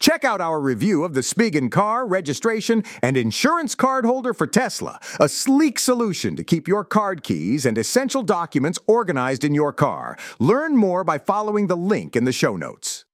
Check out our review of the Spigen car, registration, and insurance card holder for Tesla, a sleek solution to keep your card keys and essential documents organized in your car. Learn more by following the link in the show notes.